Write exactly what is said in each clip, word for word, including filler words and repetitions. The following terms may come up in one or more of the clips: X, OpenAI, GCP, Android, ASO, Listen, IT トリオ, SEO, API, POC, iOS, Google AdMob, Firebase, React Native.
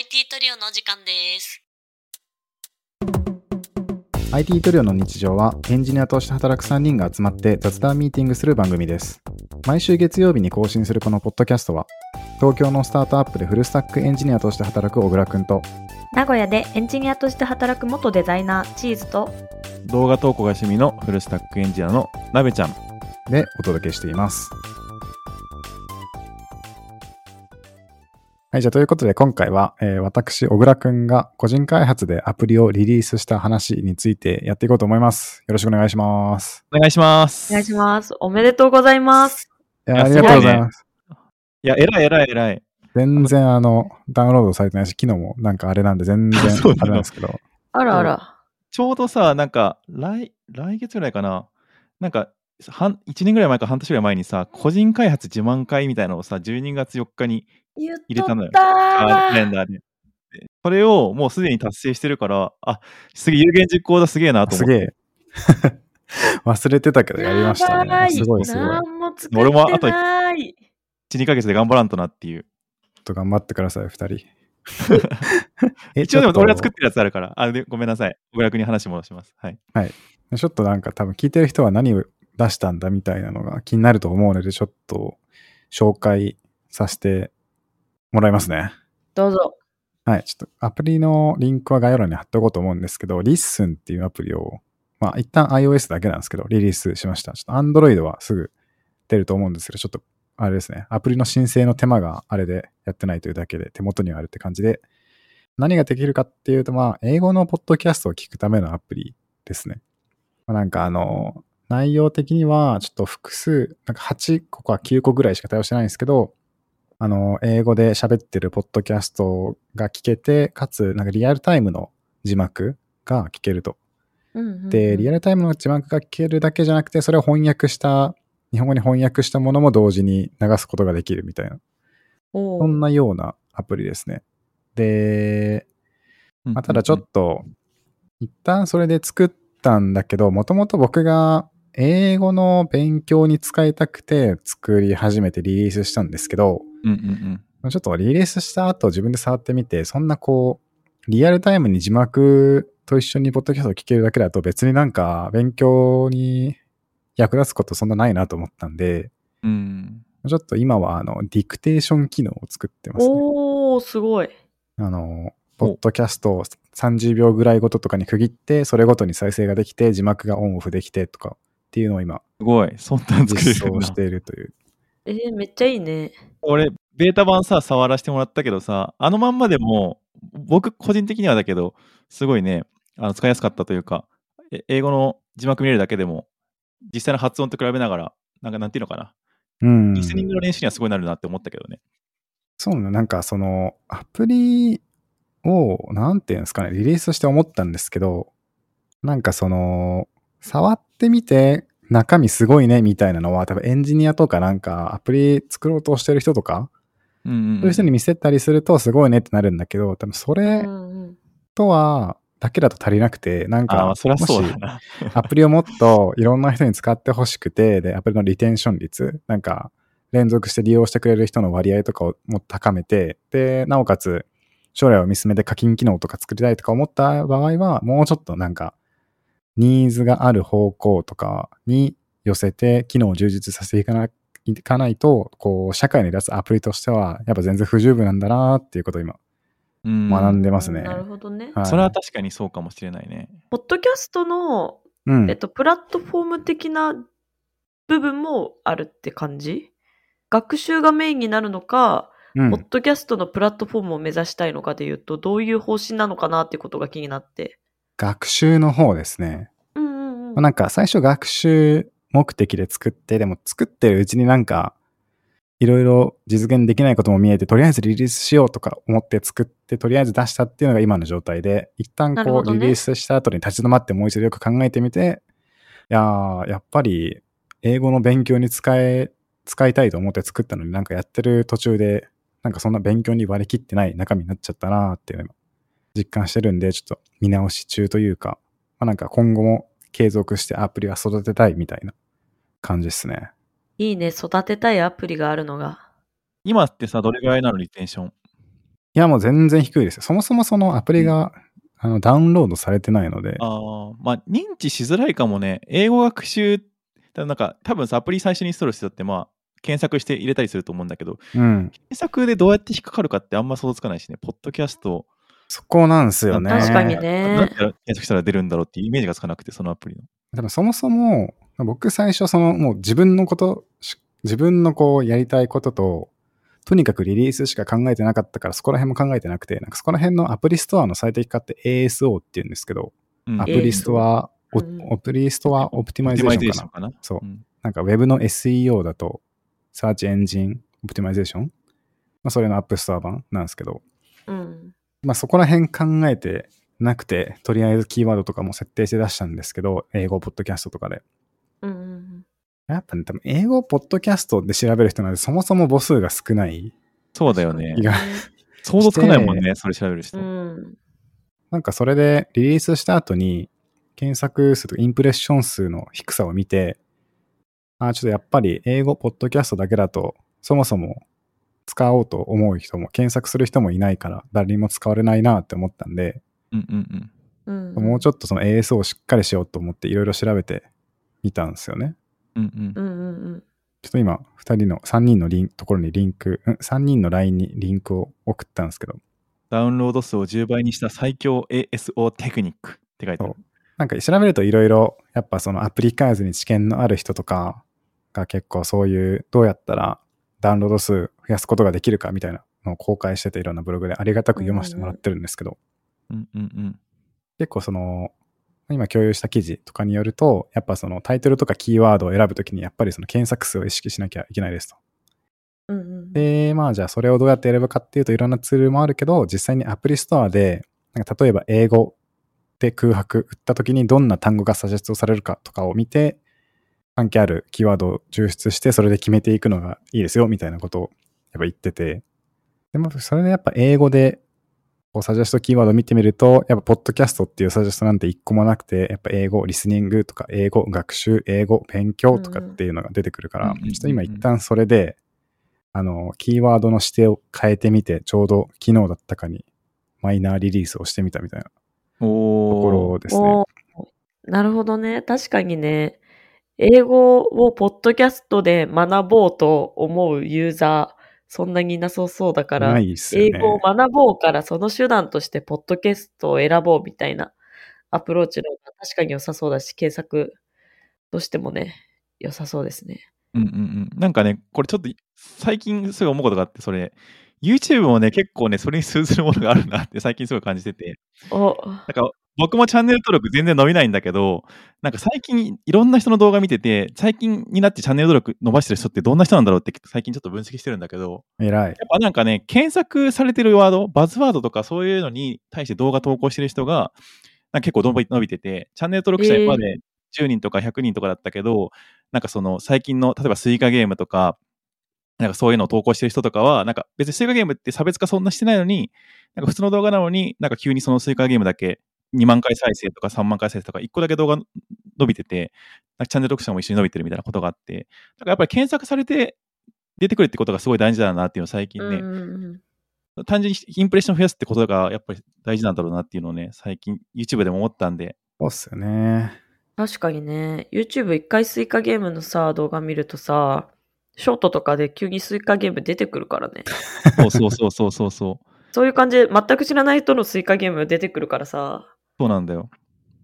アイティー トリオのお時間です。アイティー トリオの日常はエンジニアとして働くさんにんが集まって雑談ミーティングする番組です。毎週月曜日に更新するこのポッドキャストは、東京のスタートアップでフルスタックエンジニアとして働く小倉くんと、名古屋でエンジニアとして働く元デザイナーチーズと、動画投稿が趣味のフルスタックエンジニアのなべちゃんでお届けしています。はい、じゃあということで今回は、えー、私小倉くんが個人開発でアプリをリリースした話についてやっていこうと思います。よろしくお願いします。お願いします。お願いします。おめでとうございます。いや、ありがとうございます。いや、えらいえらいえらい。全然あのダウンロードされてないし、機能もなんかあれなんで全然あれなんですけど。あらあら。ちょうどさ、なんか来来月ぐらいかな。なんか半いちねんぐらい前か半年ぐらい前にさ、個人開発自慢会みたいなのをさ、じゅうにがつよっかに入れたのよ。カレンダーで。それをもうすでに達成してるから、あ、すげえ有言実行だ、すげえなと思って。すげえ。忘れてたけどやりましたね。すごいすごい。何も作ってない。俺もあといち、にかげつで頑張らんとなっていう。と頑張ってください、ふたり。一応でも俺が作ってるやつあるから、あでごめんなさい。小倉君に話戻します。はい。はい。ちょっとなんか多分聞いてる人は何を出したんだみたいなのが気になると思うので、ちょっと紹介させてもらいますね。どうぞ。はい。ちょっとアプリのリンクは概要欄に貼っておこうと思うんですけど、リッスンっていうアプリを、まあ一旦 iOS だけなんですけど、リリースしました。ちょっと Android はすぐ出ると思うんですけど、ちょっとあれですね、アプリの申請の手間があれでやってないというだけで手元にはあるって感じで、何ができるかっていうと、まあ英語のポッドキャストを聞くためのアプリですね。まあ、なんかあの内容的にはちょっと複数なんかはちこかきゅうこぐらいしか対応してないんですけど、あの英語で喋ってるポッドキャストが聞けて、かつなんかリアルタイムの字幕が聞けると、うんうんうん、でリアルタイムの字幕が聞けるだけじゃなくて、それを翻訳した日本語に翻訳したものも同時に流すことができるみたいな、そんなようなアプリですね。で、まあ、ただちょっと一旦それで作ったんだけど、もともと僕が英語の勉強に使いたくて作り始めてリリースしたんですけど、うんうんうん、ちょっとリリースした後自分で触ってみて、そんなこうリアルタイムに字幕と一緒にポッドキャストを聞けるだけだと別になんか勉強に役立つことそんなないなと思ったんで、うん、ちょっと今はあのディクテーション機能を作ってますね。おー、すごい。あのポッドキャストをさんじゅうびょうぐらいごととかに区切って、それごとに再生ができて字幕がオンオフできてとかっていうのを今すごいそんな実装しているという。えー、めっちゃいいね。俺ベータ版さ触らせてもらったけどさ、あのまんまでも僕個人的にはだけどすごいね、あの使いやすかったというか、英語の字幕見れるだけでも実際の発音と比べながら、なんかなんていうのかな、うん、リスニングの練習にはすごいなるなって思ったけどね。そうね、なんかそのアプリをなんていうんですかね、リリースして思ったんですけど、なんかその触ってみて中身すごいねみたいなのは、多分エンジニアとかなんかアプリ作ろうとしてる人とか、うんうんうん、そういう人に見せたりするとすごいねってなるんだけど、多分それとはだけだと足りなくて、なんかもしアプリをもっといろんな人に使ってほしくて、でアプリのリテンション率、なんか連続して利用してくれる人の割合とかをもっと高めて、でなおかつ将来を見据えて課金機能とか作りたいとか思った場合は、もうちょっとなんかニーズがある方向とかに寄せて機能を充実させていかない、いかないと、こう社会に出すアプリとしてはやっぱ全然不十分なんだなっていうことを今学んでますね。なるほどね、はい。それは確かにそうかもしれないね。ポッドキャストの、うんえっと、プラットフォーム的な部分もあるって感じ？学習がメインになるのか、うん、ポッドキャストのプラットフォームを目指したいのかでいうと、どういう方針なのかなってことが気になって。学習の方ですね。うんうんうん、なんか最初学習目的で作って、でも作ってるうちになんかいろいろ実現できないことも見えて、とりあえずリリースしようとか思って作って、とりあえず出したっていうのが今の状態で、一旦こうリリースした後に立ち止まってもう一度よく考えてみて、いやー、やっぱり英語の勉強に使え、使いたいと思って作ったのに、なんかやってる途中で、なんかそんな勉強に割り切ってない中身になっちゃったなーっていうのを実感してるんで、ちょっと見直し中というか、まあ、なんか今後も継続してアプリは育てたいみたいな感じですね。いいね、育てたいアプリがあるのが。今ってさ、どれぐらいなのリテンション？いや、もう全然低いです。そもそもそのアプリが、うん、あのダウンロードされてないので、あ、まあ、認知しづらいかもね。英語学習、なんか多分さ、アプリ最初にインストールしてたって、まあ検索して入れたりすると思うんだけど、うん、検索でどうやって引っかかるかってあんま想像つかないしね。ポッドキャスト、そこなんですよね。確かにね。なんで検索したら出るんだろうっていうイメージがつかなくて、そのアプリの。でもそもそも僕最初、そのもう自分のこと、自分のこうやりたいことと、とにかくリリースしか考えてなかったから、そこら辺も考えてなくて、なんかそこら辺のアプリストアの最適化って エーエスオー って言うんですけど、うん、アプリストア、うん、アプリストアオプティマイゼーションかな。そう。うん、なんか Web の エスイーオー だと、サーチエンジンオプティマイゼーション、まあ、それのアップストア版なんですけど、うん、まあ、そこら辺考えてなくて、とりあえずキーワードとかも設定して出したんですけど、英語ポッドキャストとかで、うんうんうん、やっぱね、多分英語ポッドキャストで調べる人なんで、そもそも母数が少ない。そうだよね。想像つかないもんね、それ調べる人、うん、なんかそれでリリースした後に検索数とかインプレッション数の低さを見て、あ、ちょっとやっぱり英語ポッドキャストだけだと、そもそも使おうと思う人も検索する人もいないから、誰にも使われないなって思ったんで、うんうんうん、もうちょっとその エーエスオー をしっかりしようと思っていろいろ調べてみたんですよね、うんうん、ちょっと今ふたりのさんにんのリンところにリンク、うん、さんにんの ライン にリンクを送ったんですけど、ダウンロード数をじゅうばいにした最強 エーエスオー テクニックって書いてある。なんか調べるといろいろ、やっぱそのアプリ開発に知見のある人とかが結構そういう、どうやったらダウンロード数増やすことができるかみたいなのを公開してて、いろんなブログでありがたく読ませてもらってるんですけど、うんうんうん、結構その今共有した記事とかによると、やっぱそのタイトルとかキーワードを選ぶときに、やっぱりその検索数を意識しなきゃいけないですと、うんうん、で、まあじゃあそれをどうやって選ぶかっていうと、いろんなツールもあるけど、実際にアプリストアでなんか例えば英語で空白打ったときにどんな単語がサジェストされるかとかを見て、関係あるキーワードを抽出して、それで決めていくのがいいですよみたいなことをやっぱ言ってて、でもそれでやっぱ英語でこうサジェストキーワードを見てみると、やっぱポッドキャストっていうサジェストなんて一個もなくて、やっぱ英語リスニングとか英語学習、英語勉強とかっていうのが出てくるから、うん、ちょっと今一旦それであのキーワードの指定を変えてみて、ちょうど昨日だったかにマイナーリリースをしてみたみたいなところですね。なるほどね。確かにね、英語をポッドキャストで学ぼうと思うユーザー、そんなになさそうだから、ね、英語を学ぼうからその手段としてポッドキャストを選ぼうみたいなアプローチの方が確かに良さそうだし、検索としてもね、良さそうですね。うんうんうん。なんかね、これちょっと最近すごい思うことがあって、それ YouTube もね、結構ね、それに通ずるものがあるなって最近すごい感じてて。お。なんか僕もチャンネル登録全然伸びないんだけど、なんか最近いろんな人の動画見てて、最近になってチャンネル登録伸ばしてる人ってどんな人なんだろうって最近ちょっと分析してるんだけど、えらい。やっぱなんかね、検索されてるワード、バズワードとかそういうのに対して動画投稿してる人がなんか結構伸び、伸びてて、チャンネル登録者今までじゅうにんとかひゃくにんとかだったけど、えー、なんかその最近の例えばスイカゲームとか、なんかそういうのを投稿してる人とかは、なんか別にスイカゲームって差別化そんなしてないのに、なんか普通の動画なのに、なんか急にそのスイカゲームだけにまん回再生とかさんまん回再生とかいっこだけ動画伸びてて、なんかチャンネル読者も一緒に伸びてるみたいなことがあって、だからやっぱり検索されて出てくるってことがすごい大事だなっていうのを最近ね、うんうん、単純にインプレッション増やすってことがやっぱり大事なんだろうなっていうのをね、最近 YouTube でも思ったんで。そうっすよね。確かにね、 YouTube 一回スイカゲームのさ動画見るとさ、ショートとかで急にスイカゲーム出てくるからね。そうそうそうそうそうそうそういう感じで全く知らない人のスイカゲーム出てくるからさ。そうなんだよ。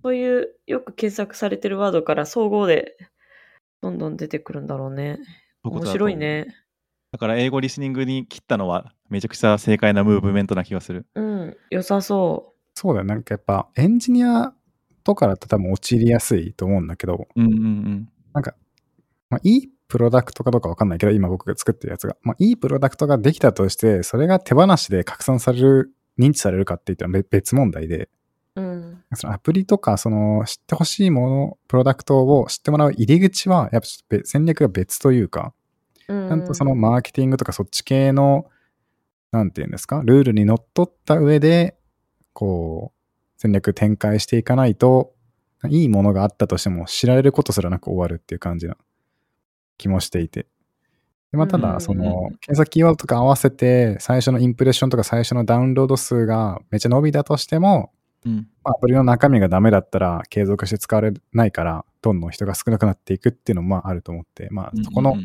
そういうよく検索されてるワードから総合でどんどん出てくるんだろうね。面白いね。だから英語リスニングに切ったのはめちゃくちゃ正解なムーブメントな気がする。うん、良さそう。そうだよ。なんかやっぱエンジニアとかだと多分陥りやすいと思うんだけど、うんうんうん、なんか、まあ、いいプロダクトかどうか分かんないけど、今僕が作ってるやつが、まあ、いいプロダクトができたとして、それが手放しで拡散される、認知されるかっていったら別問題で、うん、そのアプリとかその知ってほしいもの、プロダクトを知ってもらう入り口はやっぱちょっと戦略が別というか、うん、ちゃんとそのマーケティングとかそっち系のなんていうんですか、ルールにのっとった上でこう戦略展開していかないと、いいものがあったとしても知られることすらなく終わるっていう感じな気もしていて、で、まあ、ただその検索キーワードとか合わせて最初のインプレッションとか最初のダウンロード数がめっちゃ伸びたとしても、うんまあ、アプリの中身がダメだったら継続して使われないからどんどん人が少なくなっていくっていうのもまああると思って、まあ、そこの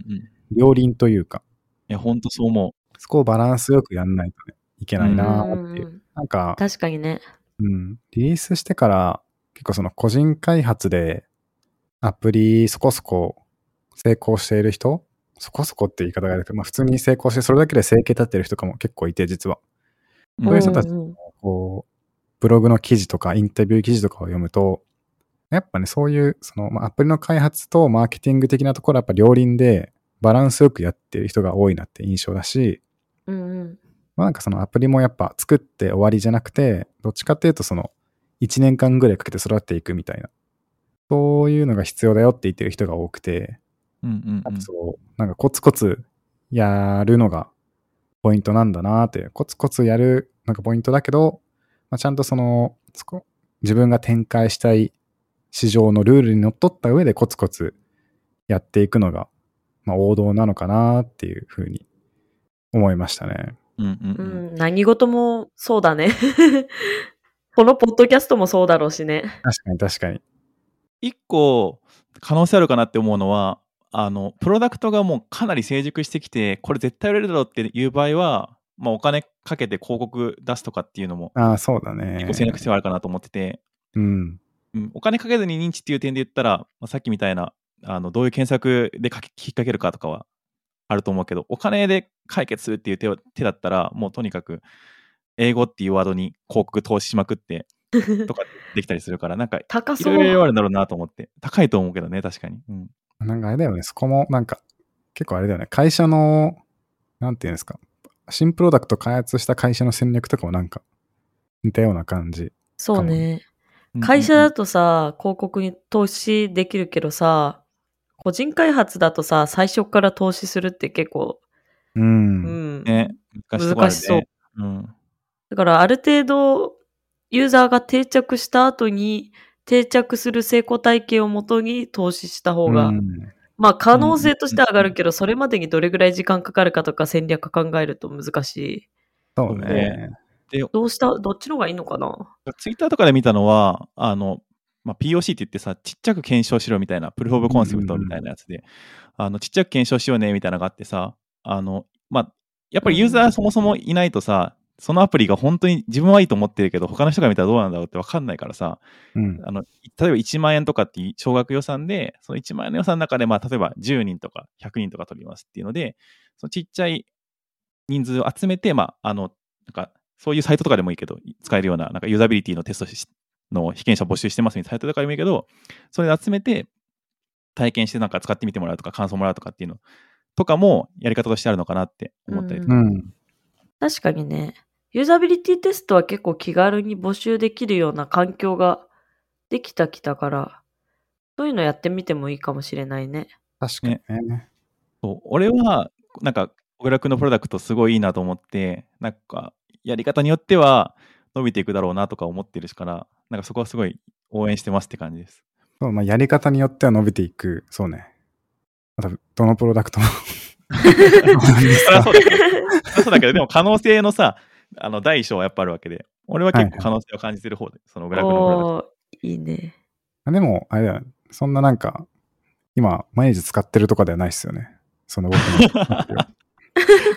両輪というか、うんうんうん、いや本当そう思う。そこをバランスよくやんないと、ね、いけないなっていう、うん、なんか確かにね、うん、リリースしてから結構その個人開発でアプリそこそこ成功している人、そこそこって言い方があるけど、まあ、普通に成功してそれだけで生計立ってる人とかも結構いて、実はそういう人たちのこうブログの記事とかインタビュー記事とかを読むとやっぱね、そういうその、まあ、アプリの開発とマーケティング的なところはやっぱ両輪でバランスよくやってる人が多いなって印象だし、うんうんまあ、なんかそのアプリもやっぱ作って終わりじゃなくて、どっちかっていうとそのいちねんかんぐらいかけて育っていくみたいな、そういうのが必要だよって言ってる人が多くて、うんうんうん、そうなんかコツコツやるのがポイントなんだなって、コツコツやるなんかポイントだけど、まあ、ちゃんとそのそこ自分が展開したい市場のルールにのっとった上でコツコツやっていくのが、まあ、王道なのかなっていうふうに思いましたね、うんうんうんうん、何事もそうだねこのポッドキャストもそうだろうしね。確かに確かに。一個可能性あるかなって思うのは、あのプロダクトがもうかなり成熟してきてこれ絶対売れるだろうっていう場合は、まあ、お金かけて広告出すとかっていうのもあそうだ、ね、結構戦略性はあるかなと思ってて、うんうん、お金かけずに認知っていう点で言ったら、まあ、さっきみたいなあのどういう検索でかけ引っ掛けるかとかはあると思うけど、お金で解決するっていう 手, 手だったらもうとにかく英語っていうワードに広告投資しまくってとかできたりするからなんかいろいろあるんだろうなと思って。高いと思うけどね、確かに、うんなんかあれだよね、そこもなんか結構あれだよね、会社のなんていうんですか、新プロダクト開発した会社の戦略とかもなんか似たような感じ。そうね、会社だとさ、うん、広告に投資できるけどさ、個人開発だとさ最初から投資するって結構うん、うんね、難しそう、ねうん、だからある程度ユーザーが定着した後に定着する成功体験をもとに投資した方が、うん、まあ可能性としては上がるけど、うん、それまでにどれぐらい時間かかるかとか戦略考えると難しい。そうね。で、どうしたどっちの方がいいのかな。ツイッターとかで見たのはあの、まあ、ピーオーシー って言ってさ、ちっちゃく検証しろみたいなプルーフ・オブ・コンセプトみたいなやつで、うん、あのちっちゃく検証しようねみたいなのがあってさ、あの、まあ、やっぱりユーザーそもそもいないとさ、うんそのアプリが本当に自分はいいと思ってるけど他の人が見たらどうなんだろうって分かんないからさ、うん、あの例えばいちまんえんとかって少額予算でそのいちまんえんの予算の中で、まあ、例えばじゅうにんとかひゃくにんとか取りますっていうのでそのちっちゃい人数を集めて、まあ、あのなんかそういうサイトとかでもいいけど使えるよう な, なんかユーザビリティのテストの被験者募集してますみたいなサイトとかでもいいけどそれ集めて体験してなんか使ってみてもらうとか感想もらうとかっていうのとかもやり方としてあるのかなって思ったりとか、うんうん、確かにね、ユーザビリティテストは結構気軽に募集できるような環境ができたきたから、そういうのやってみてもいいかもしれないね。確かにね。そう、俺はなんか小倉君のプロダクトすごいいいなと思って、なんかやり方によっては伸びていくだろうなとか思ってるしから、なんかそこはすごい応援してますって感じです。そう、まあやり方によっては伸びていく、そうね。またどのプロダクトもそりゃそうだけど、そうだけどでも可能性のさ。あの第一章はやっぱあるわけで、俺は結構可能性を感じてる方で、はいはい、そのグラフの方だと。いいね。でもあれだ、そんななんか今毎日使ってるとかではないですよね。その僕の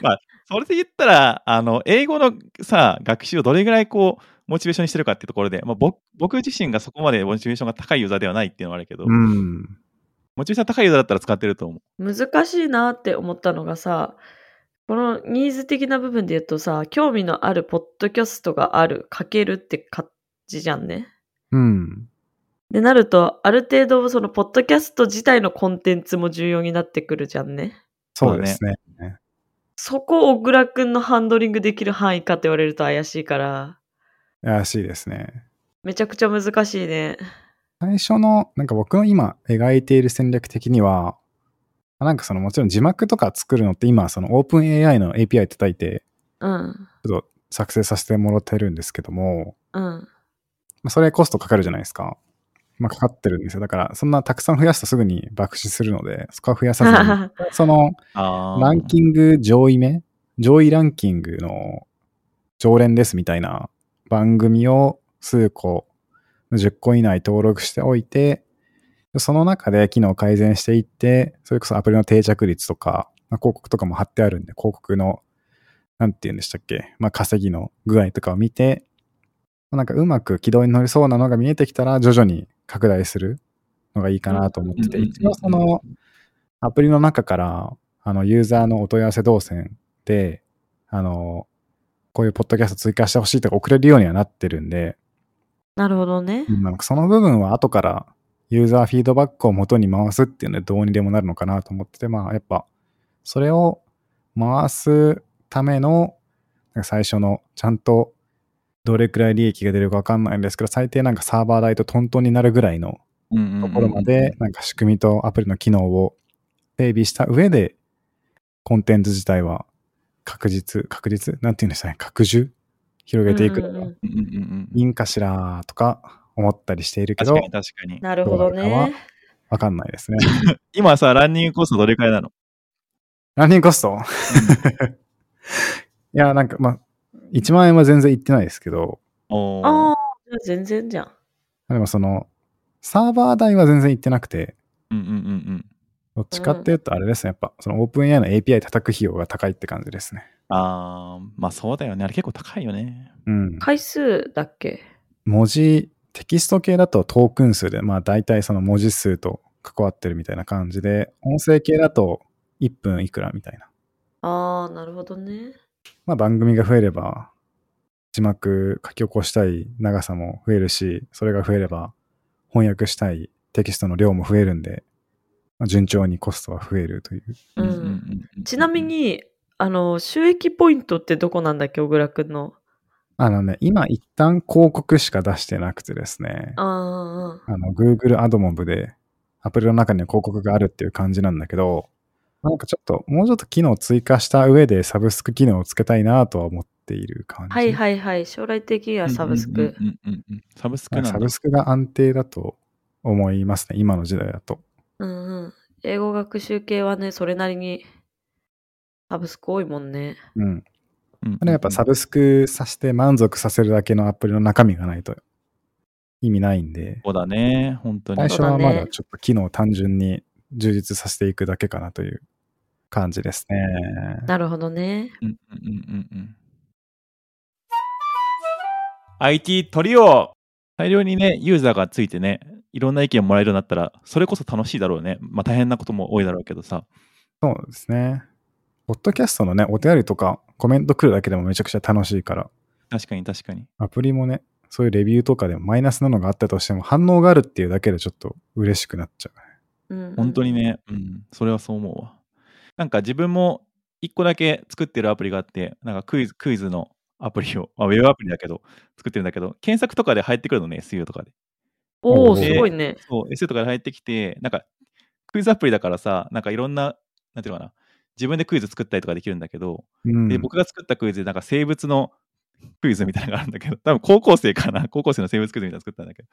まあそれで言ったらあの英語のさ学習をどれぐらいこうモチベーションにしてるかっていうところで、まあ、僕, 僕自身がそこまでモチベーションが高いユーザーではないっていうのはあるけど、うん、モチベーション高いユーザーだったら使ってると思う。難しいなって思ったのがさ。このニーズ的な部分で言うとさ、興味のあるポッドキャストがあるかけるって感じじゃんね。うん。でなるとある程度そのポッドキャスト自体のコンテンツも重要になってくるじゃんね。そうですね。そこを小倉くんのハンドリングできる範囲かって言われると怪しいから。怪しいですね。めちゃくちゃ難しいね。最初のなんか僕の今描いている戦略的には。なんかそのもちろん字幕とか作るのって今その OpenAI の エーピーアイ 叩いてちょっと作成させてもらってるんですけども、うんまあ、それコストかかるじゃないですか。まあ、かかってるんですよ。だからそんなたくさん増やすとすぐに爆死するので、そこは増やさずにそのランキング上位目上位ランキングの常連ですみたいな番組を数個じゅっこ以内登録しておいて、その中で機能を改善していって、それこそアプリの定着率とか、まあ、広告とかも貼ってあるんで、広告のなんて言うんでしたっけ、まあ、稼ぎの具合とかを見て、なんかうまく軌道に乗りそうなのが見えてきたら徐々に拡大するのがいいかなと思ってて、一応そのアプリの中からあのユーザーのお問い合わせ動線であのこういうポッドキャスト追加してほしいとか送れるようにはなってるんで。なるほどね。なんかその部分は後からユーザーフィードバックを元に回すっていうのでどうにでもなるのかなと思ってて、まあやっぱそれを回すための最初のちゃんとどれくらい利益が出るか分かんないんですけど、最低なんかサーバー代とトントンになるぐらいのところまでなんか仕組みとアプリの機能を整備した上で、コンテンツ自体は確実確実なんていうんですかね、拡充広げていくとかいいんかしらとか思ったりしているけど、確かに確かに、なるほどね、分かんないですね。今さ、ランニングコストどれくらいなの？ランニングコストいやなんかまあいちまんえんは全然いってないですけど。ああ、全然じゃん。でもその、サーバー代は全然いってなくて、うんうんうんうん。どっちかっていうと、あれですね、やっぱ、そのオープン エーアイ の エーピーアイ 叩く費用が高いって感じですね。ああ、まあそうだよね。あれ結構高いよね。うん。回数だっけ？文字、テキスト系だとトークン数で、まあ大体その文字数と関わってるみたいな感じで、音声系だといっぷんいくらみたいな。ああ、なるほどね。まあ、番組が増えれば字幕書き起こしたい長さも増えるし、それが増えれば翻訳したいテキストの量も増えるんで、まあ、順調にコストは増えるという、うん、ちなみにあの収益ポイントってどこなんだっけ、小倉くんの。あのね、今一旦広告しか出してなくてですね、ああの Google AdMob でアプリの中には広告があるっていう感じなんだけど、なんかちょっともうちょっと機能を追加した上でサブスク機能をつけたいなとは思っている感じ。はいはいはい、将来的にはサブスク、うんうんうんうん、サブスクなんだ。サブスクが安定だと思いますね、今の時代だと。うんうん。英語学習系はね、それなりにサブスク多いもんね。うん。あれやっぱサブスクさせて満足させるだけのアプリの中身がないと意味ないんで。そうだね、本当に。最初はまだちょっと機能を単純に充実させていくだけかなという感じですね。なるほどね。うんうんうんうん。アイティー トリオ、大量にねユーザーがついてね、いろんな意見をもらえるようになったらそれこそ楽しいだろうね。まあ大変なことも多いだろうけどさ。そうですね。ポッドキャストのねお手やりとかコメント来るだけでもめちゃくちゃ楽しいから。確かに確かに。アプリもね、そういうレビューとかでもマイナスなのがあったとしても反応があるっていうだけでちょっと嬉しくなっちゃう、ね。うん。本当にね、うん、それはそう思うわ。なんか自分もいっこだけ作ってるアプリがあって、なんかクイズ、クイズのアプリを、まあ、ウェブアプリだけど作ってるんだけど、検索とかで入ってくるのね、 エスイーオー とかで。おお、すごいね。そう エスイーオー とかで入ってきて、なんかクイズアプリだからさ、なんかいろんな、なんていうのかな、自分でクイズ作ったりとかできるんだけど、うん、で僕が作ったクイズでなんか生物のクイズみたいなのがあるんだけど、多分高校生かな、高校生の生物クイズみたいなの作ったんだけど、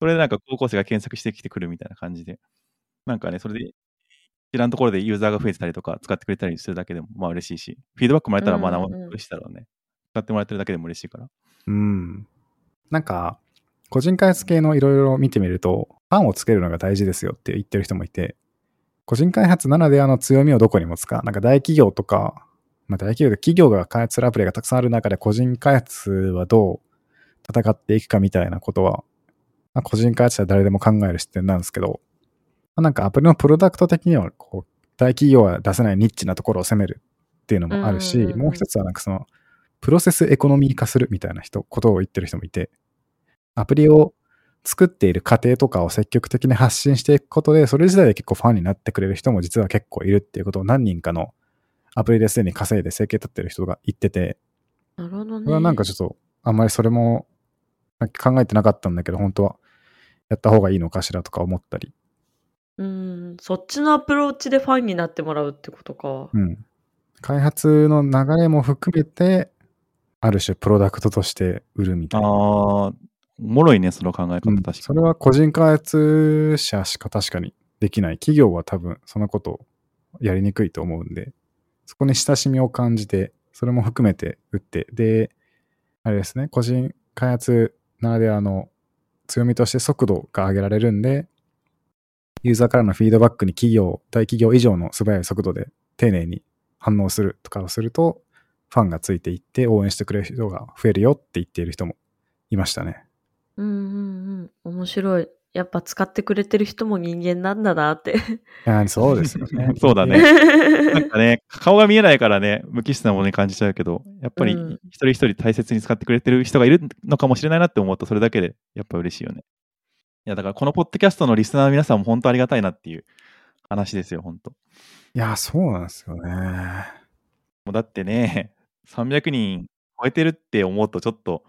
それでなんか高校生が検索してきてくるみたいな感じで、なんかね、それで知らんところでユーザーが増えてたりとか使ってくれたりするだけでもまあ嬉しいし、フィードバックもらえたらまあ嬉しいだろうね、うんうん、使ってもらってるだけでも嬉しいから。うん、なんか個人開発系のいろいろ見てみると、ファンをつけるのが大事ですよって言ってる人もいて、個人開発ならではの強みをどこにも使う。なんか大企業とか、まあ、大企業で企業が開発するアプリがたくさんある中で個人開発はどう戦っていくかみたいなことは、まあ、個人開発者は誰でも考える視点なんですけど、なんかアプリのプロダクト的にはこう大企業は出せないニッチなところを攻めるっていうのもあるし、もう一つはなんかそのプロセスエコノミー化するみたいな人ことを言ってる人もいて、アプリを作っている過程とかを積極的に発信していくことで、それ自体で結構ファンになってくれる人も実は結構いるっていうことを何人かのアプリですでに稼いで生計立ってる人が言ってて、なるほどね。それはなんかちょっとあんまりそれも考えてなかったんだけど、本当はやった方がいいのかしらとか思ったり。うん、そっちのアプローチでファンになってもらうってことか。うん。開発の流れも含めてある種プロダクトとして売るみたいな。ああ、もろいね、その考え方、確かに、うん、それは個人開発者しか確かにできない。企業は多分そのことをやりにくいと思うんで、そこに親しみを感じて、それも含めて打って、で、あれですね、個人開発ならではの強みとして速度が上げられるんで、ユーザーからのフィードバックに企業、大企業以上の素早い速度で丁寧に反応するとかをすると、ファンがついていって応援してくれる人が増えるよって言っている人もいましたね。うんうんうん、面白い。やっぱ使ってくれてる人も人間なんだなって。あ、そうですよね。そうだね。なんかね、顔が見えないからね、無機質なものに感じちゃうけど、やっぱり一人一人大切に使ってくれてる人がいるのかもしれないなって思うと、それだけでやっぱ嬉しいよね。いやだからこのポッドキャストのリスナーの皆さんも本当ありがたいなっていう話ですよ、本当。いや、そうなんですよね。もうだってね、さんびゃくにん超えてるって思うとちょっと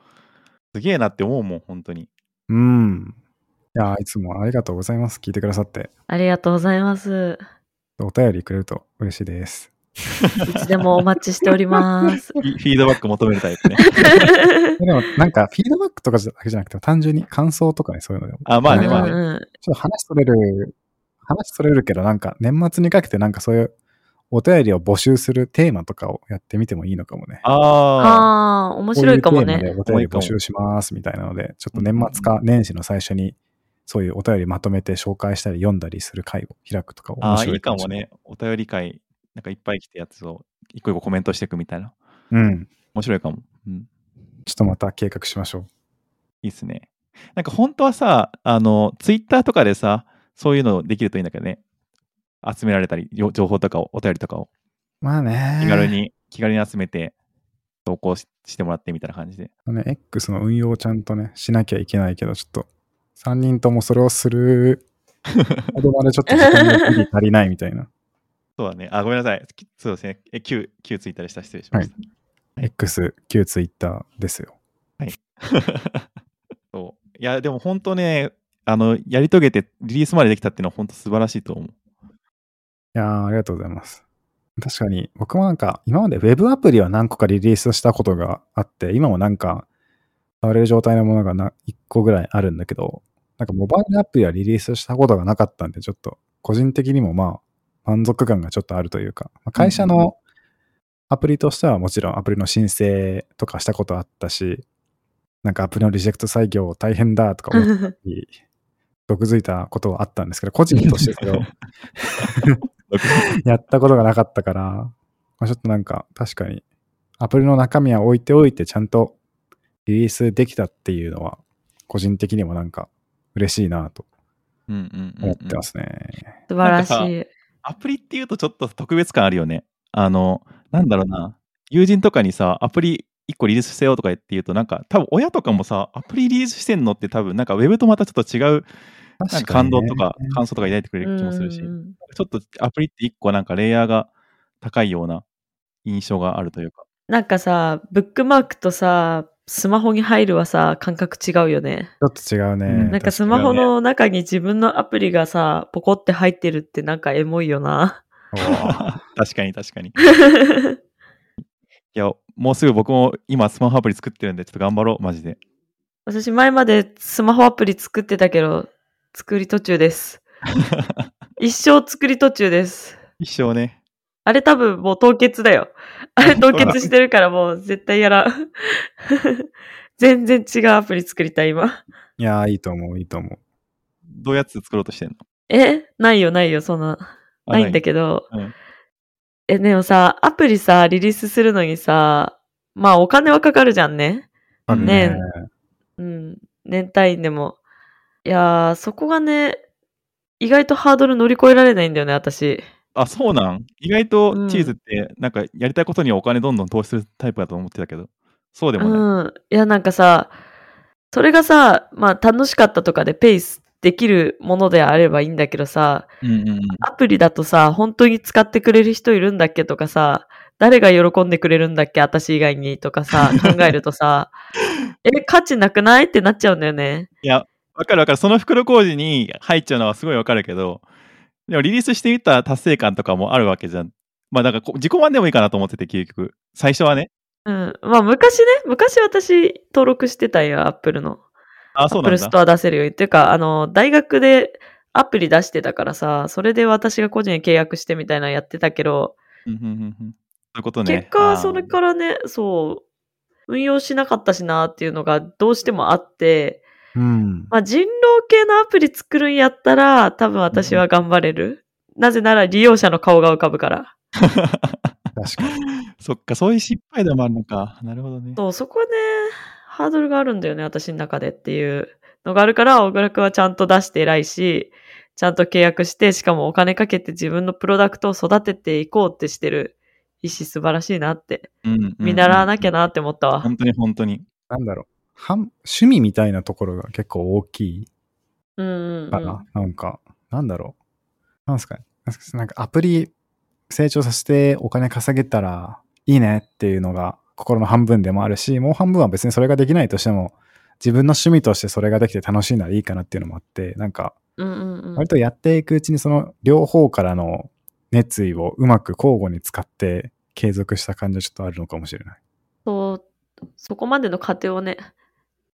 すげえなって思うもん、本当に。うん。いや、いつもありがとうございます。聞いてくださって。ありがとうございます。お便りくれると嬉しいです。いつでもお待ちしております。フィードバック求めるタイプね。でもなんかフィードバックとかだけじゃなくて、単純に感想とかね、そういうのでも。あ、まあね、まあね。うんうん、ちょっと話それる、話それるけど、なんか年末にかけてなんかそういうお便りを募集するテーマとかをやってみてもいいのかもね。ああ、面白いかもね。こういうテーマでお便り募集しますみたいなので、ちょっと年末か年始の最初にそういうお便りまとめて紹介したり読んだりする会を開くとか面白いかもしれない。ああ、いいかもね。お便り会、なんかいっぱい来てやつを一個一個コメントしていくみたいな。うん。面白いかも。うん。ちょっとまた計画しましょう。いいっすね。なんか本当はさ、あの、ツイッターとかでさ、そういうのできるといいんだけどね。集められたり、情報とかを、お便りとかを。まあね。気軽に、気軽に集めて、投稿 し, してもらってみたいな感じで。ね、X の運用をちゃんとね、しなきゃいけないけど、ちょっと。さんにんともそれをするほどまでちょっと時間が足りないみたいな。そうだね。あ、ごめんなさい。そうですね。え、旧、旧ツイッターでした。失礼しました。はい、X、旧ツイッターですよ。はい。そう。いや、でも本当ね、あの、やり遂げてリリースまでできたっていうのは本当素晴らしいと思う。いやー、ありがとうございます。確かに、僕もなんか、今まで Web アプリは何個かリリースしたことがあって、今もなんか、触れる状態のものがいっこぐらいあるんだけど、なんかモバイルアプリはリリースしたことがなかったんで、ちょっと個人的にもまあ満足感がちょっとあるというか、まあ、会社のアプリとしてはもちろんアプリの申請とかしたことあったし、なんかアプリのリジェクト作業大変だとか思ったり、毒づいたことはあったんですけど、個人としてそれをやったことがなかったから、まあ、ちょっとなんか確かにアプリの中身は置いておいてちゃんとリリースできたっていうのは個人的にもなんか嬉しいなと思ってますね、うんうんうんうん、素晴らしい。アプリっていうとちょっと特別感あるよね。あの、なんだろうな、友人とかにさアプリいっこリリースしてよとか言って言うと、なんか多分親とかもさアプリリリースしてんのって多分なんかウェブとまたちょっと違うなんか感動とか感想とか抱いてくれる気もするし、うん、ちょっとアプリっていっこなんかレイヤーが高いような印象があるというか、なんかさブックマークとさスマホに入るはさ、感覚違うよね。ちょっと違うね。うん、なんかスマホの中に自分のアプリがさ、ポコって入ってるってなんかエモいよな。確かに確かに。いや、もうすぐ僕も今スマホアプリ作ってるんで、ちょっと頑張ろう、マジで。私前までスマホアプリ作ってたけど、作り途中です。一生作り途中です。一生ね。あれ多分もう凍結だよ。あれ凍結してるからもう絶対やらん。全然違うアプリ作りたい今。いやー、いいと思ういいと思う。どうやって作ろうとしてんの？え、ないよないよそんなないんだけど、うん、えでもさアプリさリリースするのにさまあお金はかかるじゃんね。あるね。うん年単位でもいやーそこがね意外とハードル乗り越えられないんだよね私。あ、そうなん？意外とチーズってなんかやりたいことにお金どんどん投資するタイプだと思ってたけど、そうでもない。うん、いやなんかさ、それがさ、まあ楽しかったとかでペイスできるものであればいいんだけどさ、うんうん、アプリだとさ、本当に使ってくれる人いるんだっけとかさ、誰が喜んでくれるんだっけ私以外にとかさ、考えるとさ、え価値なくないってなっちゃうんだよね。いや、わかるわかる。その袋小路に入っちゃうのはすごいわかるけど。でもリリースしてみた達成感とかもあるわけじゃん。まあなんか自己満でもいいかなと思ってて結局最初はね。うん。まあ昔ね、昔私登録してたよアップルの。アップルストア出せるように。っていうか、あの、大学でアプリ出してたからさ、それで私が個人で契約してみたいなのやってたけど、うんうんうん、そういうことね。結果、それからね、そう、運用しなかったしなっていうのがどうしてもあって、うんまあ、人狼系のアプリ作るんやったら、多分私は頑張れる。うん、なぜなら利用者の顔が浮かぶから。確かに。そっか、そういう失敗談もあるのか。なるほどね。そう、そこはね、ハードルがあるんだよね、私の中でっていうのがあるから、小倉くんはちゃんと出して偉いし、ちゃんと契約して、しかもお金かけて自分のプロダクトを育てていこうってしてる意思素晴らしいなって、うんうんうん、見習わなきゃなって思ったわ。本当に本当に。なんだろう。趣味みたいなところが結構大きいかな、うんうん、なんかなんだろうなんですかねなんかアプリ成長させてお金稼げたらいいねっていうのが心の半分でもあるし、もう半分は別にそれができないとしても自分の趣味としてそれができて楽しいならいいかなっていうのもあって、なんか割とやっていくうちにその両方からの熱意をうまく交互に使って継続した感じはちょっとあるのかもしれない。そう、そこまでの過程をね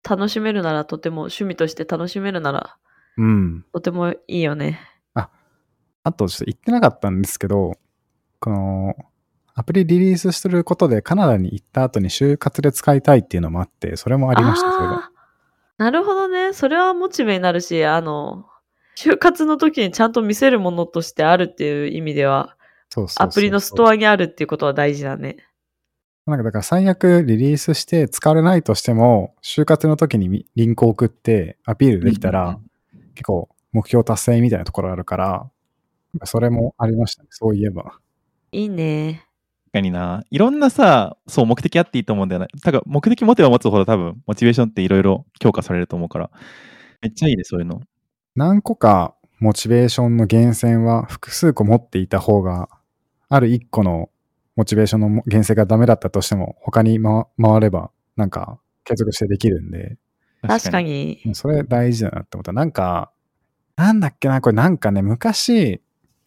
楽しめるならとても趣味として楽しめるなら、うん、とてもいいよね。あ、あとちょっと言ってなかったんですけど、このアプリリリースすることでカナダに行った後に就活で使いたいっていうのもあって、それもありました。あ、それが。なるほどね。それはモチベになるし、あの就活の時にちゃんと見せるものとしてあるっていう意味では、そうそうそうそう、アプリのストアにあるっていうことは大事だね。なんかだから最悪リリースして使われないとしても就活の時にリンクを送ってアピールできたら結構目標達成みたいなところあるから、それもありましたね。そういえばいいね。確かにな、いろんなさ、そう目的あっていいと思うんだよね。だから目的持てば持つほど多分モチベーションっていろいろ強化されると思うからめっちゃいいね、そういうの。何個かモチベーションの源泉は複数個持っていた方が、ある一個のモチベーションの源泉がダメだったとしても他に回ればなんか継続してできるんで、確かにそれ大事だなって思った。なんかなんだっけな、これなんかね、昔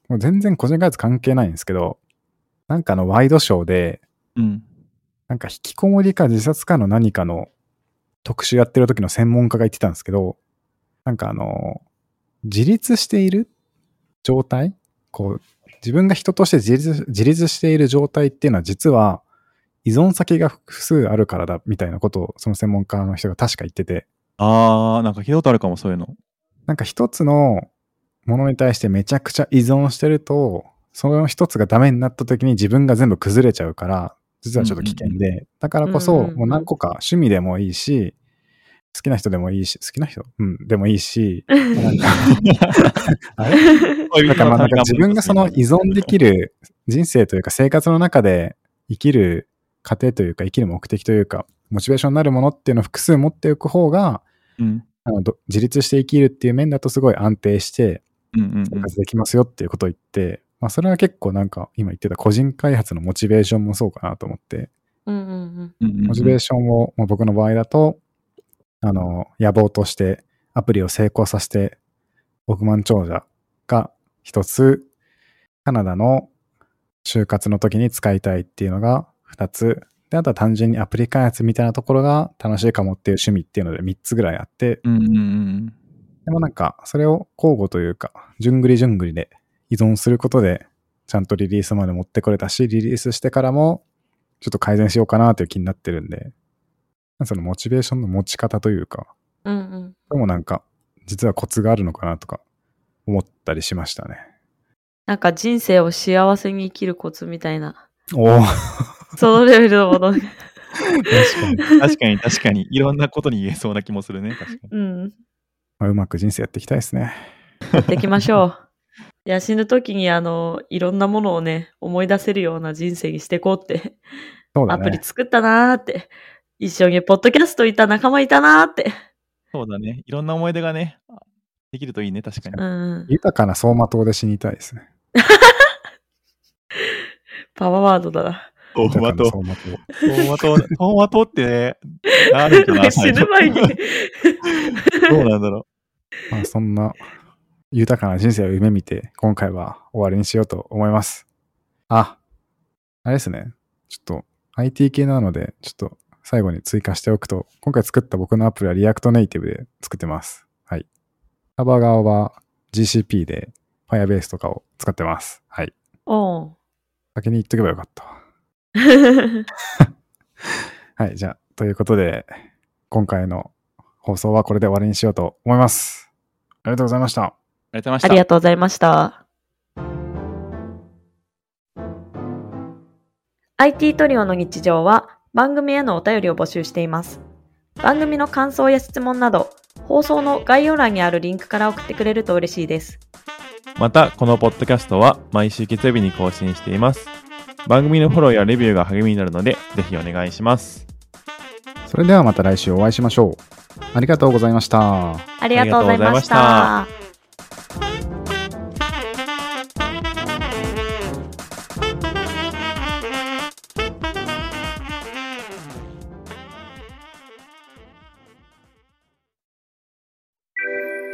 もう全然個人開発関係ないんですけど、なんかのワイドショーで、うん、なんか引きこもりか自殺かの何かの特集やってる時の専門家が言ってたんですけど、なんかあの自立している状態、こう自分が人として自立、自立している状態っていうのは実は依存先が複数あるからだみたいなことをその専門家の人が確か言ってて、あーなんか聞いたことあるかも、そういうの。なんか一つのものに対してめちゃくちゃ依存してるとその一つがダメになった時に自分が全部崩れちゃうから実はちょっと危険で、うんうん、だからこそもう何個か趣味でもいいし好きな人でもいいし、好きな人、うん、でもいいし、なんかあれだからまあなんか自分がその依存できる人生というか生活の中で生きる過程というか生きる目的というかモチベーションになるものっていうのを複数持っておく方が、うん、あの自立して生きるっていう面だとすごい安定して生活できますよっていうことを言って、うんうんうん、まあ、それは結構なんか今言ってた個人開発のモチベーションもそうかなと思って、うんうんうん、モチベーションを、まあ、僕の場合だとあの野望としてアプリを成功させて億万長者が一つ、カナダの就活の時に使いたいっていうのが二つで、あとは単純にアプリ開発みたいなところが楽しいかもっていう趣味っていうので三つぐらいあって、うんうんうん、でもなんかそれを交互というか順繰り順繰りで依存することでちゃんとリリースまで持ってこれたし、リリースしてからもちょっと改善しようかなという気になってるんで、そのモチベーションの持ち方というか、うんうん、でもなんか実はコツがあるのかなとか思ったりしましたね。なんか人生を幸せに生きるコツみたいな、おそのレベルのもの。確かに確かに確かにいろんなことに言えそうな気もするね。確かに、うんまあ、うまく人生やっていきたいですね。やっていきましょう。いや、死ぬ時にあのいろんなものをね思い出せるような人生にしていこうって。そうだね、アプリ作ったなーって、一緒にポッドキャストいた仲間いたなーって。そうだね、いろんな思い出がねできるといいね。確かに、うん、豊かな走馬灯で死にたいですね。パワーワードだな、走馬灯。走馬灯走馬灯ってね、あるかな。死ぬ前にどうなんだろう。まあそんな豊かな人生を夢見て今回は終わりにしようと思います。あ、あれですね、ちょっと アイティー 系なのでちょっと最後に追加しておくと、今回作った僕のアプリはリアクトネイティブで作ってます。はい。サーバー側は ジーシーピー で Firebase とかを使ってます。はい。おう。先に言っとけばよかった。はい、じゃあ、ということで、今回の放送はこれで終わりにしようと思います。ありがとうございました。ありがとうございました。ありがとうございました。アイティー トリオの日常は番組へのお便りを募集しています。番組の感想や質問など、放送の概要欄にあるリンクから送ってくれると嬉しいです。また、このポッドキャストは毎週月曜日に更新しています。番組のフォローやレビューが励みになるので、ぜひお願いします。それではまた来週お会いしましょう。ありがとうございました。ありがとうございました。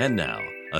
And now, a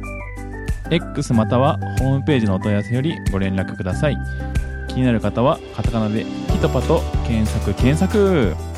X またはホームページのお問い合わせよりご連絡ください。気になる方はカタカナでピトパと検索検索。